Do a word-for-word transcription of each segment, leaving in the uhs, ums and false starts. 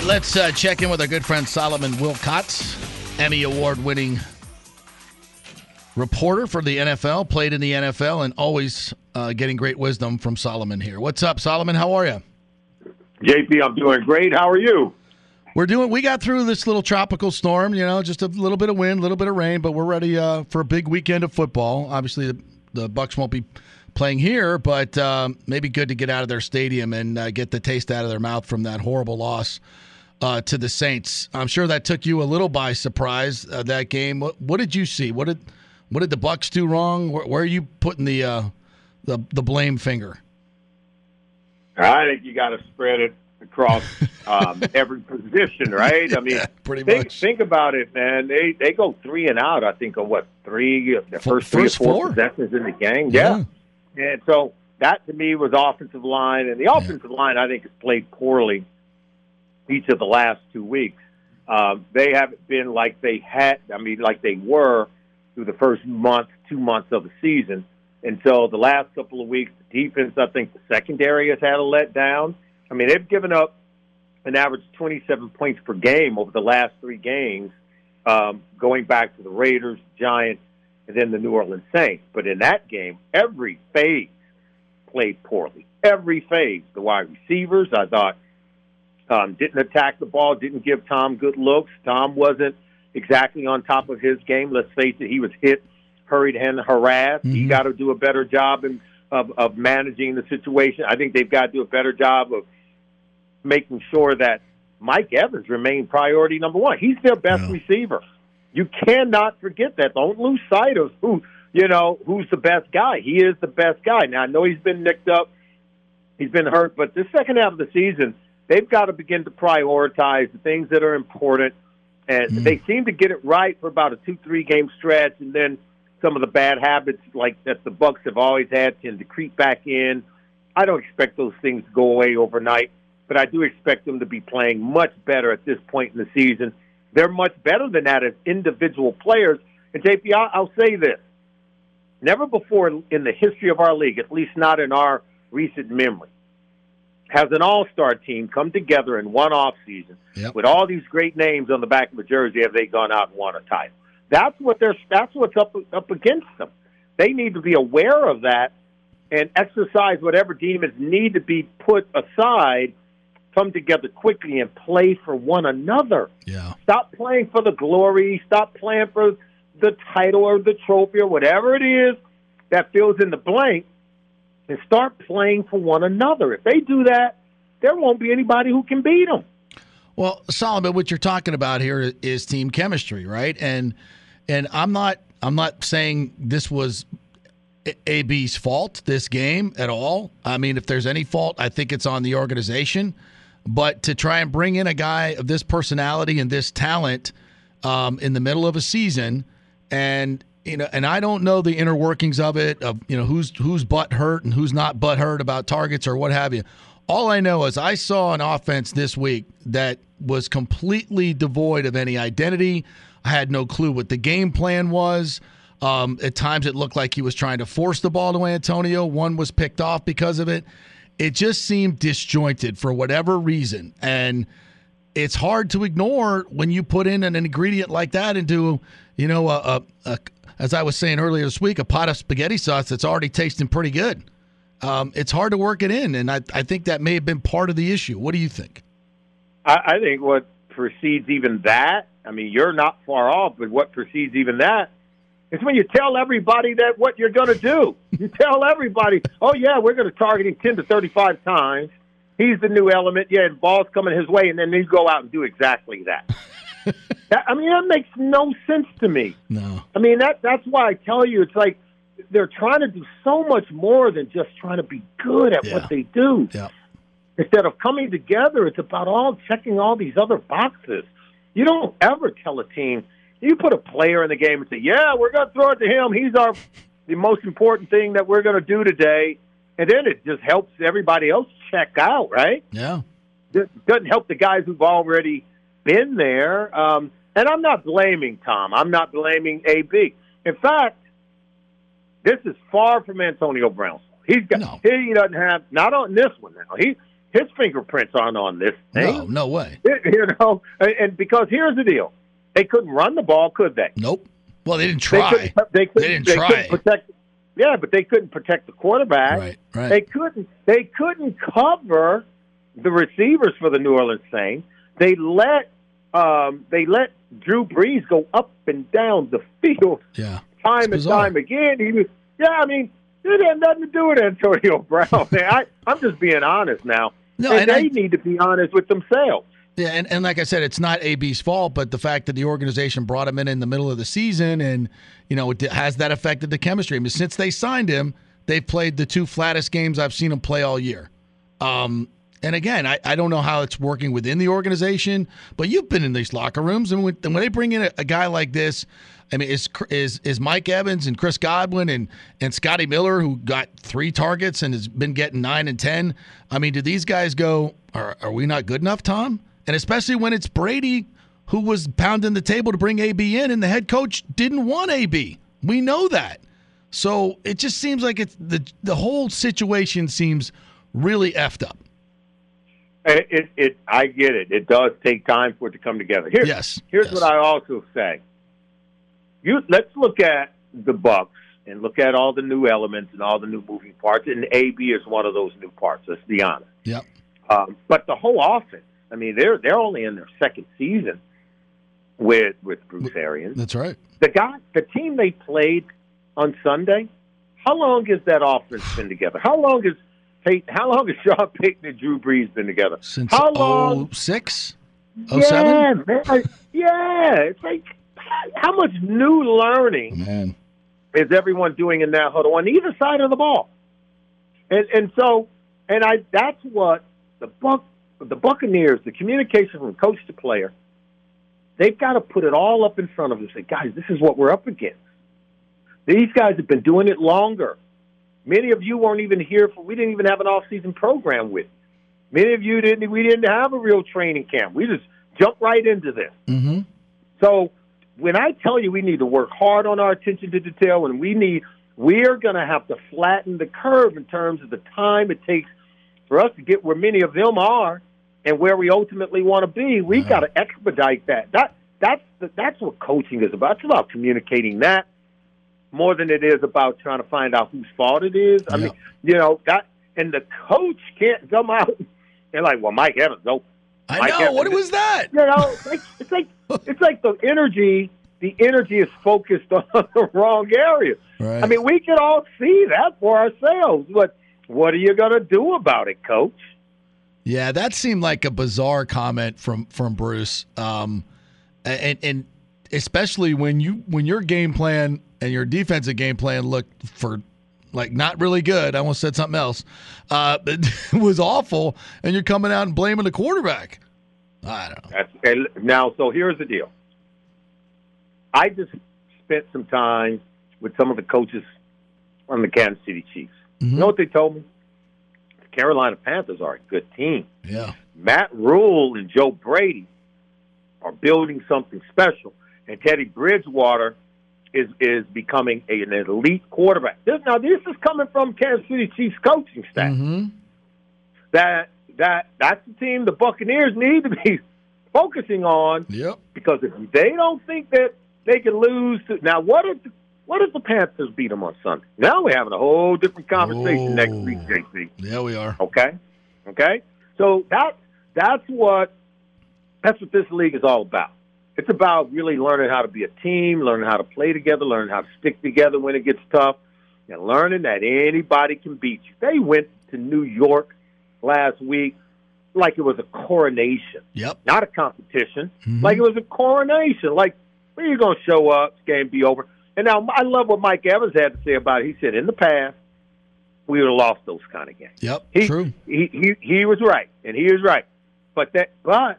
right, let's uh, check in with our good friend Solomon Wilcots, Emmy Award-winning reporter for the N F L, played in the N F L, and always uh, getting great wisdom from Solomon here. What's up, Solomon? How are you? J P, I'm doing great. How are you? We're doing. We got through this little tropical storm, you know, just a little bit of wind, a little bit of rain, but we're ready uh, for a big weekend of football. Obviously, the, the Bucs won't be playing here, but um, maybe good to get out of their stadium and uh, get the taste out of their mouth from that horrible loss uh, to the Saints. I'm sure that took you a little by surprise, uh, that game. What, what did you see? What did what did the Bucs do wrong? Where, where are you putting the uh, the the blame finger? I think you got to spread it across um, every position, right? I mean, yeah, pretty think, much. Think about it, man. They they go three and out, I think, on what, three, the F- first three or four, four possessions in the game. Yeah. yeah. And so that, to me, was offensive line. And the offensive yeah. line, I think, has played poorly each of the last two weeks. Um, they haven't been like they had, I mean, like they were through the first month, two months of the season. And so the last couple of weeks, the defense, I think the secondary has had a letdown. I mean, they've given up an average of twenty-seven points per game over the last three games, um, going back to the Raiders, Giants, and then the New Orleans Saints. But in that game, every phase played poorly. Every phase. The wide receivers, I thought, um, didn't attack the ball, didn't give Tom good looks. Tom wasn't exactly on top of his game. Let's face it, he was hit, hurried, and harassed. Mm-hmm. He got to do a better job in, of, of managing the situation. I think they've got to do a better job of making sure that Mike Evans remained priority number one. He's their best yeah. receiver. You cannot forget that. Don't lose sight of who, you know, who's the best guy. He is the best guy. Now, I know he's been nicked up. He's been hurt. But the second half of the season, they've got to begin to prioritize the things that are important. And mm. they seem to get it right for about a two, three-game stretch. And then some of the bad habits like that the Bucs have always had tend to creep back in. I don't expect those things to go away overnight. But I do expect them to be playing much better at this point in the season. They're much better than that as individual players. And, J P, I'll say this. Never before in the history of our league, at least not in our recent memory, has an all-star team come together in one offseason yep. with all these great names on the back of a jersey have they gone out and won a title. That's what they're, that's what's up, up against them. They need to be aware of that and exercise whatever demons need to be put aside, come together quickly and play for one another. Yeah. Stop playing for the glory. Stop playing for the title or the trophy or whatever it is that fills in the blank, and start playing for one another. If they do that, there won't be anybody who can beat them. Well, Solomon, what you're talking about here is team chemistry, right? And and I'm not I'm not saying this was A B's fault, this game, at all. I mean, if there's any fault, I think it's on the organization. But to try and bring in a guy of this personality and this talent um, in the middle of a season, and you know, and I don't know the inner workings of it, of you know who's who's butt hurt and who's not butt hurt about targets or what have you. All I know is I saw an offense this week that was completely devoid of any identity. I had no clue what the game plan was. Um, at times it looked like he was trying to force the ball to Antonio. One was picked off because of it. It just seemed disjointed for whatever reason. And it's hard to ignore when you put in an ingredient like that into, you know, a, a, a, as I was saying earlier this week, a pot of spaghetti sauce that's already tasting pretty good. Um, it's hard to work it in, and I, I think that may have been part of the issue. What do you think? I, I think what precedes even that, I mean, you're not far off, but what precedes even that, it's when you tell everybody that what you're going to do. You tell everybody, oh, yeah, we're going to target him ten to thirty-five times. He's the new element. Yeah, the ball's coming his way, and then they go out and do exactly that. that I mean, that makes no sense to me. No. I mean, that that's why I tell you it's like they're trying to do so much more than just trying to be good at yeah. what they do. Yeah. Instead of coming together, it's about all checking all these other boxes. You don't ever tell a team, you put a player in the game and say, yeah, we're going to throw it to him. He's our the most important thing that we're going to do today. And then it just helps everybody else check out, right? Yeah. It doesn't help the guys who've already been there. Um, and I'm not blaming Tom. I'm not blaming A B. In fact, this is far from Antonio Brown. He's got, no. He doesn't have, not on this one now. He his fingerprints aren't on this thing. No, no way. You know, and because here's the deal. They couldn't run the ball, could they? Nope. Well, they didn't try. They, couldn't, they, couldn't, they didn't they try. Couldn't protect, yeah, but they couldn't protect the quarterback. Right, right. They couldn't, they couldn't cover the receivers for the New Orleans Saints. They let um, they let Drew Brees go up and down the field yeah. time and time again. He was, yeah, I mean, it had nothing to do with Antonio Brown. I, I'm just being honest now. No, and, and they I, need to be honest with themselves. Yeah, and, and like I said, it's not A B's fault, but the fact that the organization brought him in in the middle of the season and, you know, has that affected the chemistry? I mean, since they signed him, they've played the two flattest games I've seen him play all year. Um, and, again, I, I don't know how it's working within the organization, but you've been in these locker rooms, and when, and when they bring in a, a guy like this, I mean, is is is Mike Evans and Chris Godwin and, and Scotty Miller, who got three targets and has been getting nine and ten, I mean, do these guys go, are, are we not good enough, Tom? And especially when it's Brady who was pounding the table to bring A B in, and the head coach didn't want A B. We know that. So it just seems like it's the the whole situation seems really effed up. It, it, it I get it. It does take time for it to come together. Here, yes. Here's yes. what I also say. You let's look at the Bucs and look at all the new elements and all the new moving parts. And A B is one of those new parts. Let's be honest. Yep. Um, but the whole offense. I mean, they're they're only in their second season with with Bruce Arians. That's right. The guy, the team they played on Sunday. How long has that offense been together? How long has Peyton, how long has Sean Payton and Drew Brees been together? Since how long? oh six oh seven Yeah, man, yeah. It's like how much new learning man. is everyone doing in that huddle on either side of the ball? And and so and I that's what the Bucs. The Buccaneers, the communication from coach to player, they've got to put it all up in front of them and say, guys, this is what we're up against. These guys have been doing it longer. Many of you weren't even here for, we didn't even have an off-season program with you. Many of you didn't, we didn't have a real training camp. We just jumped right into this. Mm-hmm. So when I tell you we need to work hard on our attention to detail and we need, we're going to have to flatten the curve in terms of the time it takes for us to get where many of them are, and where we ultimately want to be, we got to expedite that. That that's the, that's what coaching is about. It's about communicating that more than it is about trying to find out whose fault it is. I yeah. mean, you know that, and the coach can't come out and like, well, Mike Evans, nope. I Mike know Evans, what was that? You know, it's like, it's like it's like the energy. The energy is focused on the wrong area. Right. I mean, we can all see that for ourselves. But what are you going to do about it, coach? Yeah, that seemed like a bizarre comment from from Bruce, um, and and especially when you when your game plan and your defensive game plan looked for like not really good. I almost said something else, uh, but it was awful, and you're coming out and blaming the quarterback. I don't know. That's, and now, so here's the deal. I just spent some time with some of the coaches on the Kansas City Chiefs. Mm-hmm. You know what they told me? Carolina Panthers are a good team. Yeah, Matt Rhule and Joe Brady are building something special, and Teddy Bridgewater is is becoming a, an elite quarterback. This, now, this is coming from Kansas City Chiefs coaching staff. Mm-hmm. That that that's the team the Buccaneers need to be focusing on. Yep. Because if they don't think that they can lose to now, what if the, What if the Panthers beat them on Sunday? Now we're having a whole different conversation oh, next week, J C. Yeah, we are. Okay, okay. So that that's what that's what this league is all about. It's about really learning how to be a team, learning how to play together, learning how to stick together when it gets tough, and learning that anybody can beat you. They went to New York last week like it was a coronation, yep, not a competition. Mm-hmm. Like it was a coronation. Like when are you going to show up? This game be over. And now I love what Mike Evans had to say about it. He said, in the past, we would have lost those kind of games. Yep, he, true. He, he he was right, and he was right. But that, but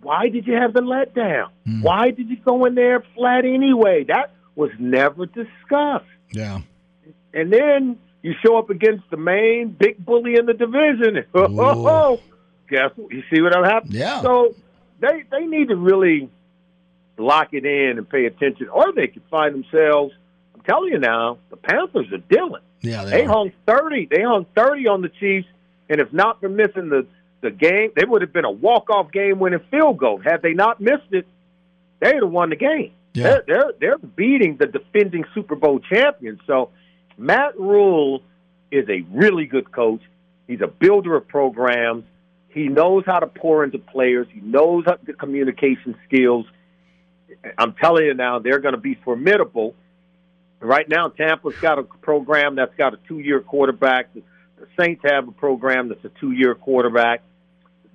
why did you have the letdown? Mm. Why did you go in there flat anyway? That was never discussed. Yeah. And then you show up against the main big bully in the division. Oh, oh, oh. Guess what? You see what I'm happening? Yeah. So they they need to really lock it in and pay attention, or they could find themselves. I'm telling you now, the Panthers are dealing. Yeah, they, they hung thirty. They hung thirty on the Chiefs, and if not for missing the the game, they would have been a walk-off game-winning field goal. Had they not missed it, they would have won the game. Yeah. They're, they're, they're beating the defending Super Bowl champions. So Matt Rhule is a really good coach. He's a builder of programs. He knows how to pour into players. He knows how the communication skills. I'm telling you now, they're going to be formidable. Right now, Tampa's got a program that's got a two-year quarterback. The Saints have a program that's a two-year quarterback.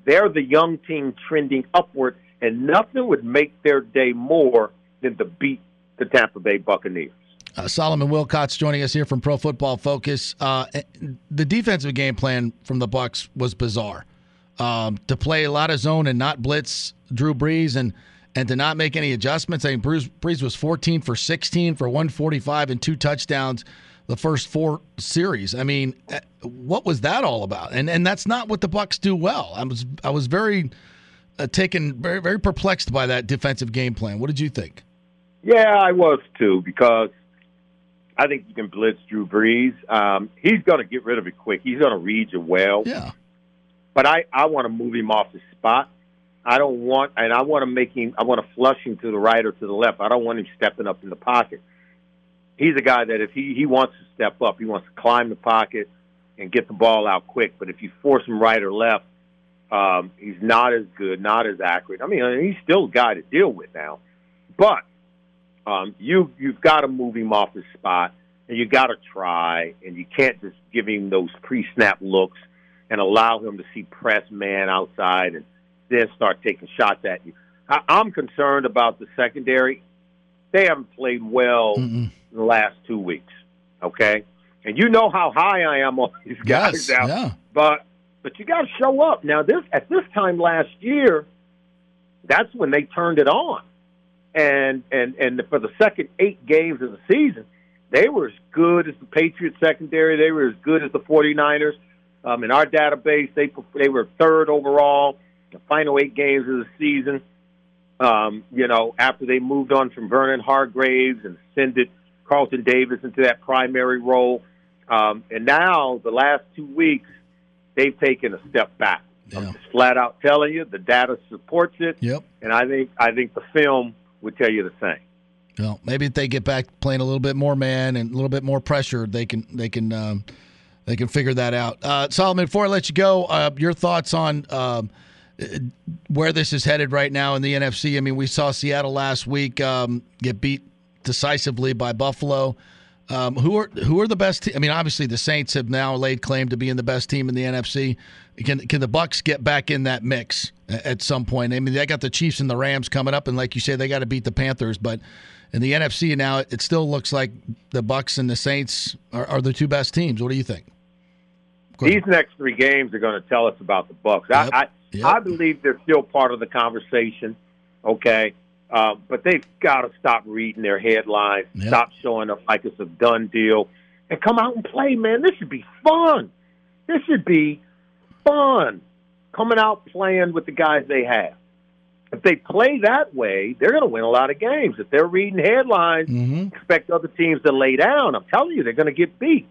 They're the young team trending upward, and nothing would make their day more than to beat the Tampa Bay Buccaneers. Uh, Solomon Wilcots joining us here from Pro Football Focus. Uh, the defensive game plan from the Bucs was bizarre. Um, to play a lot of zone and not blitz Drew Brees and and to not make any adjustments. I mean, Bruce Brees was fourteen for sixteen for one forty-five and two touchdowns the first four series. I mean, what was that all about? And and that's not what the Bucs do well. I was I was very uh, taken, very very perplexed by that defensive game plan. What did you think? Yeah, I was too, because I think you can blitz Drew Brees. Um, he's going to get rid of it quick. He's going to read you well. Yeah. But I, I want to move him off the spot. I don't want, and I want to make him, I want to flush him to the right or to the left. I don't want him stepping up in the pocket. He's a guy that if he, he wants to step up, he wants to climb the pocket and get the ball out quick. But if you force him right or left, um, he's not as good, not as accurate. I mean, I mean he's still a guy to deal with now. But um, you, you've got to move him off his spot, and you got to try, and you can't just give him those pre-snap looks and allow him to see press man outside and then start taking shots at you. I, I'm concerned about the secondary. They haven't played well Mm-mm. in the last two weeks, okay? And you know how high I am on these guys yes, now. Yeah. But but you got to show up. Now, this at this time last year, that's when they turned it on. And, and, and for the second eight games of the season, they were as good as the Patriots secondary. They were as good as the 49ers. Um, in our database, they they were third overall the final eight games of the season, um, you know, after they moved on from Vernon Hargraves and ascended Carlton Davis into that primary role. Um, and now, the last two weeks, they've taken a step back. Yeah. I'm just flat out telling you, the data supports it, yep. and I think I think the film would tell you the same. Well, maybe if they get back playing a little bit more man and a little bit more pressure, they can they can um... – They can figure that out. Uh, Solomon, before I let you go, uh, your thoughts on um, where this is headed right now in the N F C. I mean, we saw Seattle last week um, get beat decisively by Buffalo. Um, who are who are the best te- I mean, obviously the Saints have now laid claim to being the best team in the N F C. Can can the Bucs get back in that mix at some point? I mean, they got the Chiefs and the Rams coming up, and like you say, they got to beat the Panthers. But in the N F C now, it still looks like the Bucs and the Saints are, are the two best teams. What do you think? These next three games are going to tell us about the Bucs. Yep, I I, yep. I believe they're still part of the conversation, okay? Uh, but they've got to stop reading their headlines, yep. stop showing up like it's a done deal, and come out and play, man. This should be fun. This should be fun, coming out playing with the guys they have. If they play that way, they're going to win a lot of games. If they're reading headlines, mm-hmm. expect other teams to lay down. I'm telling you, they're going to get beat.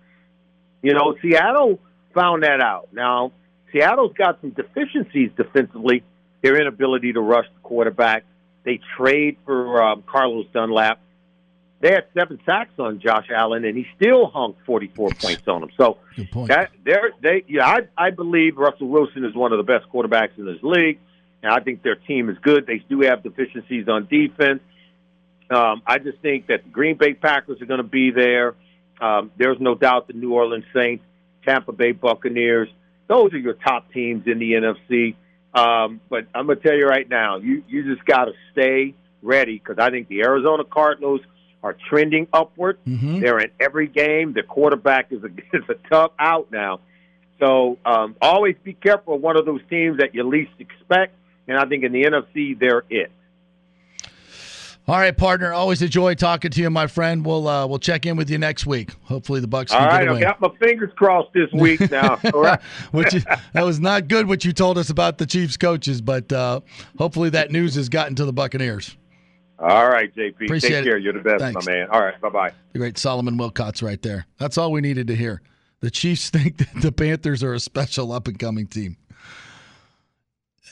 You know, Seattle found that out. Now, Seattle's got some deficiencies defensively, their inability to rush the quarterback. They trade for um, Carlos Dunlap. They had seven sacks on Josh Allen, and he still hung forty-four points on him. So, Good point. that, they're, they, yeah, I, I believe Russell Wilson is one of the best quarterbacks in this league, and I think their team is good. They do have deficiencies on defense. Um, I just think that the Green Bay Packers are going to be there. Um, there's no doubt the New Orleans Saints, Tampa Bay Buccaneers, those are your top teams in the N F C. Um, but I'm going to tell you right now, you, you just got to stay ready, because I think the Arizona Cardinals are trending upward. Mm-hmm. They're in every game. Their quarterback is a, is a tough out now. So um, always be careful of one of those teams that you least expect. And I think in the N F C, they're it. All right, partner. Always a joy talking to you, my friend. We'll uh, we'll check in with you next week. Hopefully, the Bucs can get away. All right, I got my fingers crossed this week now. All right. Which is, that was not good what you told us about the Chiefs coaches, but uh, hopefully that news has gotten to the Buccaneers. All right, J P. Appreciate Take it. care. You're the best, Thanks. my man. All right, bye-bye. The great Solomon Wilcots right there. That's all we needed to hear. The Chiefs think that the Panthers are a special up-and-coming team.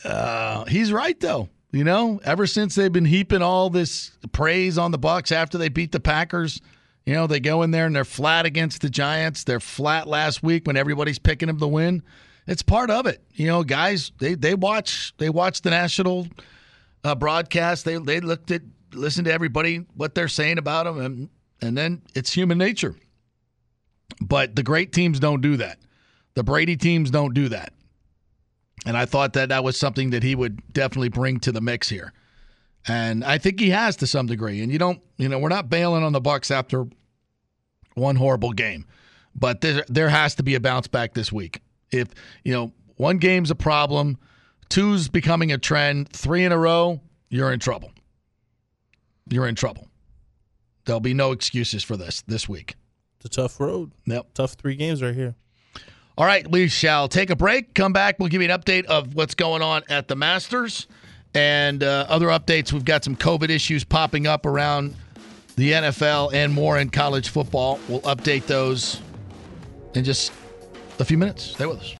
uh, he's right, though. You know, ever since they've been heaping all this praise on the Bucs after they beat the Packers, you know, they go in there and they're flat against the Giants. They're flat last week when everybody's picking them to win. It's part of it. You know, guys, they they watch they watch the national uh, broadcast. They they looked at listened to everybody, what they're saying about them, and and then it's human nature. But the great teams don't do that. The Brady teams don't do that. And I thought that that was something that he would definitely bring to the mix here. And I think he has to some degree. And you don't, you know, we're not bailing on the Bucs after one horrible game. But there there has to be a bounce back this week. If, you know, one game's a problem, two's becoming a trend, three in a row, you're in trouble. You're in trouble. There'll be no excuses for this this week. It's a tough road. Yep. Tough three games right here. All right, we shall take a break. Come back. We'll give you an update of what's going on at the Masters and uh, other updates. We've got some COVID issues popping up around the N F L and more in college football. We'll update those in just a few minutes. Stay with us.